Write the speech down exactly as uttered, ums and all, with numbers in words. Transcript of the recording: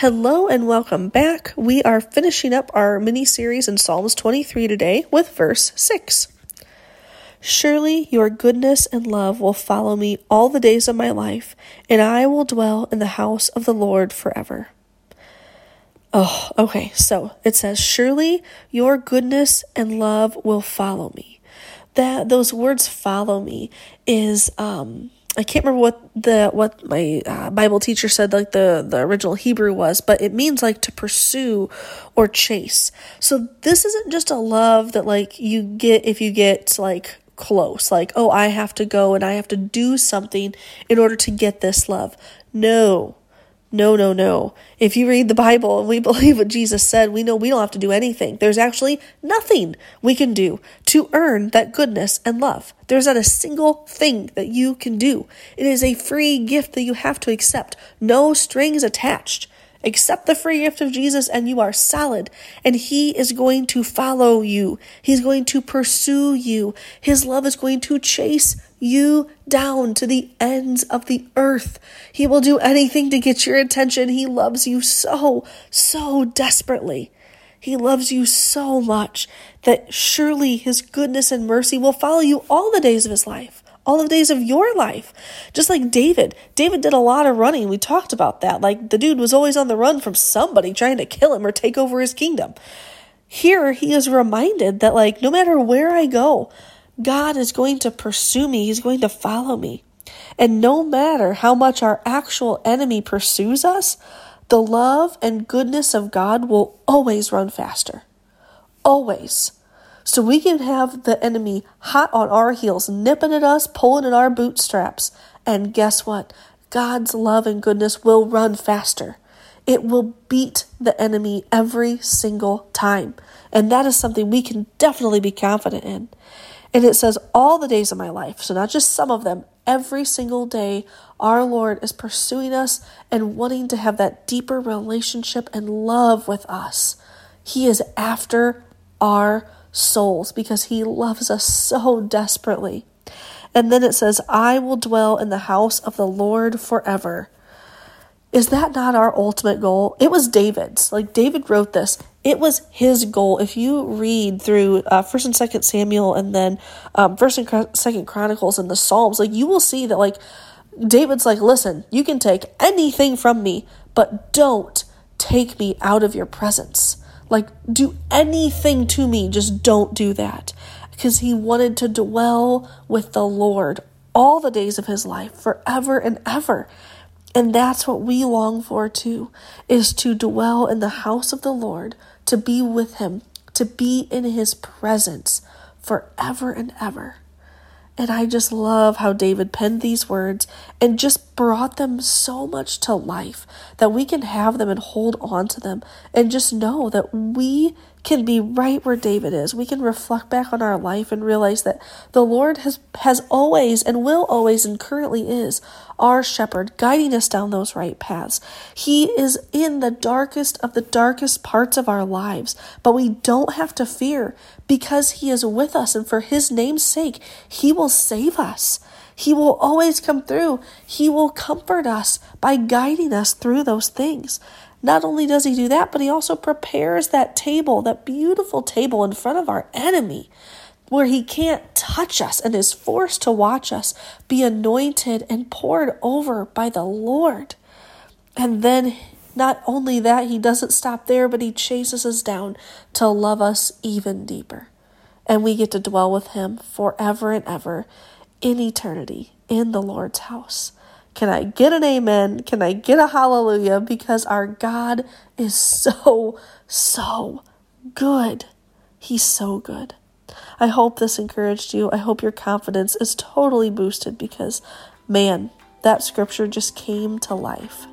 Hello and welcome back. We are finishing up our mini-series in Psalms twenty-three today with verse six. Surely your goodness and love will follow me all the days of my life, and I will dwell in the house of the Lord forever. Oh, okay. So it says, surely your goodness and love will follow me. That those words follow me is... um. I can't remember what the what my uh, Bible teacher said, like the, the original Hebrew was, but it means like to pursue or chase. So this isn't just a love that like you get if you get like close, like, oh, I have to go and I have to do something in order to get this love. No, no, no, no. If you read the Bible and we believe what Jesus said, we know we don't have to do anything. There's actually nothing we can do to earn that goodness and love. There's not a single thing that you can do. It is a free gift that you have to accept. No strings attached. Accept the free gift of Jesus and you are solid. And he is going to follow you. He's going to pursue you. His love is going to chase you down to the ends of the earth. He will do anything to get your attention. He loves you so, so desperately. He loves you so much that surely his goodness and mercy will follow you all the days of his life, all the days of your life. Just like David. David did a lot of running. We talked about that. Like the dude was always on the run from somebody trying to kill him or take over his kingdom. Here he is reminded that like no matter where I go, God is going to pursue me. He's going to follow me. And no matter how much our actual enemy pursues us, the love and goodness of God will always run faster. Always. So we can have the enemy hot on our heels, nipping at us, pulling at our bootstraps. And guess what? God's love and goodness will run faster. It will beat the enemy every single time. And that is something we can definitely be confident in. And it says all the days of my life, so not just some of them, every single day, our Lord is pursuing us and wanting to have that deeper relationship and love with us. He is after our souls because he loves us so desperately. And then it says, I will dwell in the house of the Lord forever. Is that not our ultimate goal? It was David's. Like David wrote this. It was his goal. If you read through uh, First and Second Samuel, and then um, First and Cro- Second Chronicles, and the Psalms, like you will see that, like David's, like, listen, you can take anything from me, but don't take me out of your presence. Like, do anything to me, just don't do that, because he wanted to dwell with the Lord all the days of his life, forever and ever. And that's what we long for too, is to dwell in the house of the Lord, to be with him, to be in his presence forever and ever. And I just love how David penned these words and just brought them so much to life that we can have them and hold on to them and just know that we can be right where David is. We can reflect back on our life and realize that the Lord has, has always and will always and currently is our shepherd, guiding us down those right paths. He is in the darkest of the darkest parts of our lives, but we don't have to fear because he is with us, and for his name's sake, he will save us. He will always come through. He will comfort us by guiding us through those things. Not only does he do that, but he also prepares that table, that beautiful table in front of our enemy, where he can't touch us and is forced to watch us be anointed and poured over by the Lord. And then not only that, he doesn't stop there, but he chases us down to love us even deeper. And we get to dwell with him forever and ever in eternity in the Lord's house. Can I get an amen? Can I get a hallelujah? Because our God is so, so good. He's so good. I hope this encouraged you. I hope your confidence is totally boosted because, man, that scripture just came to life.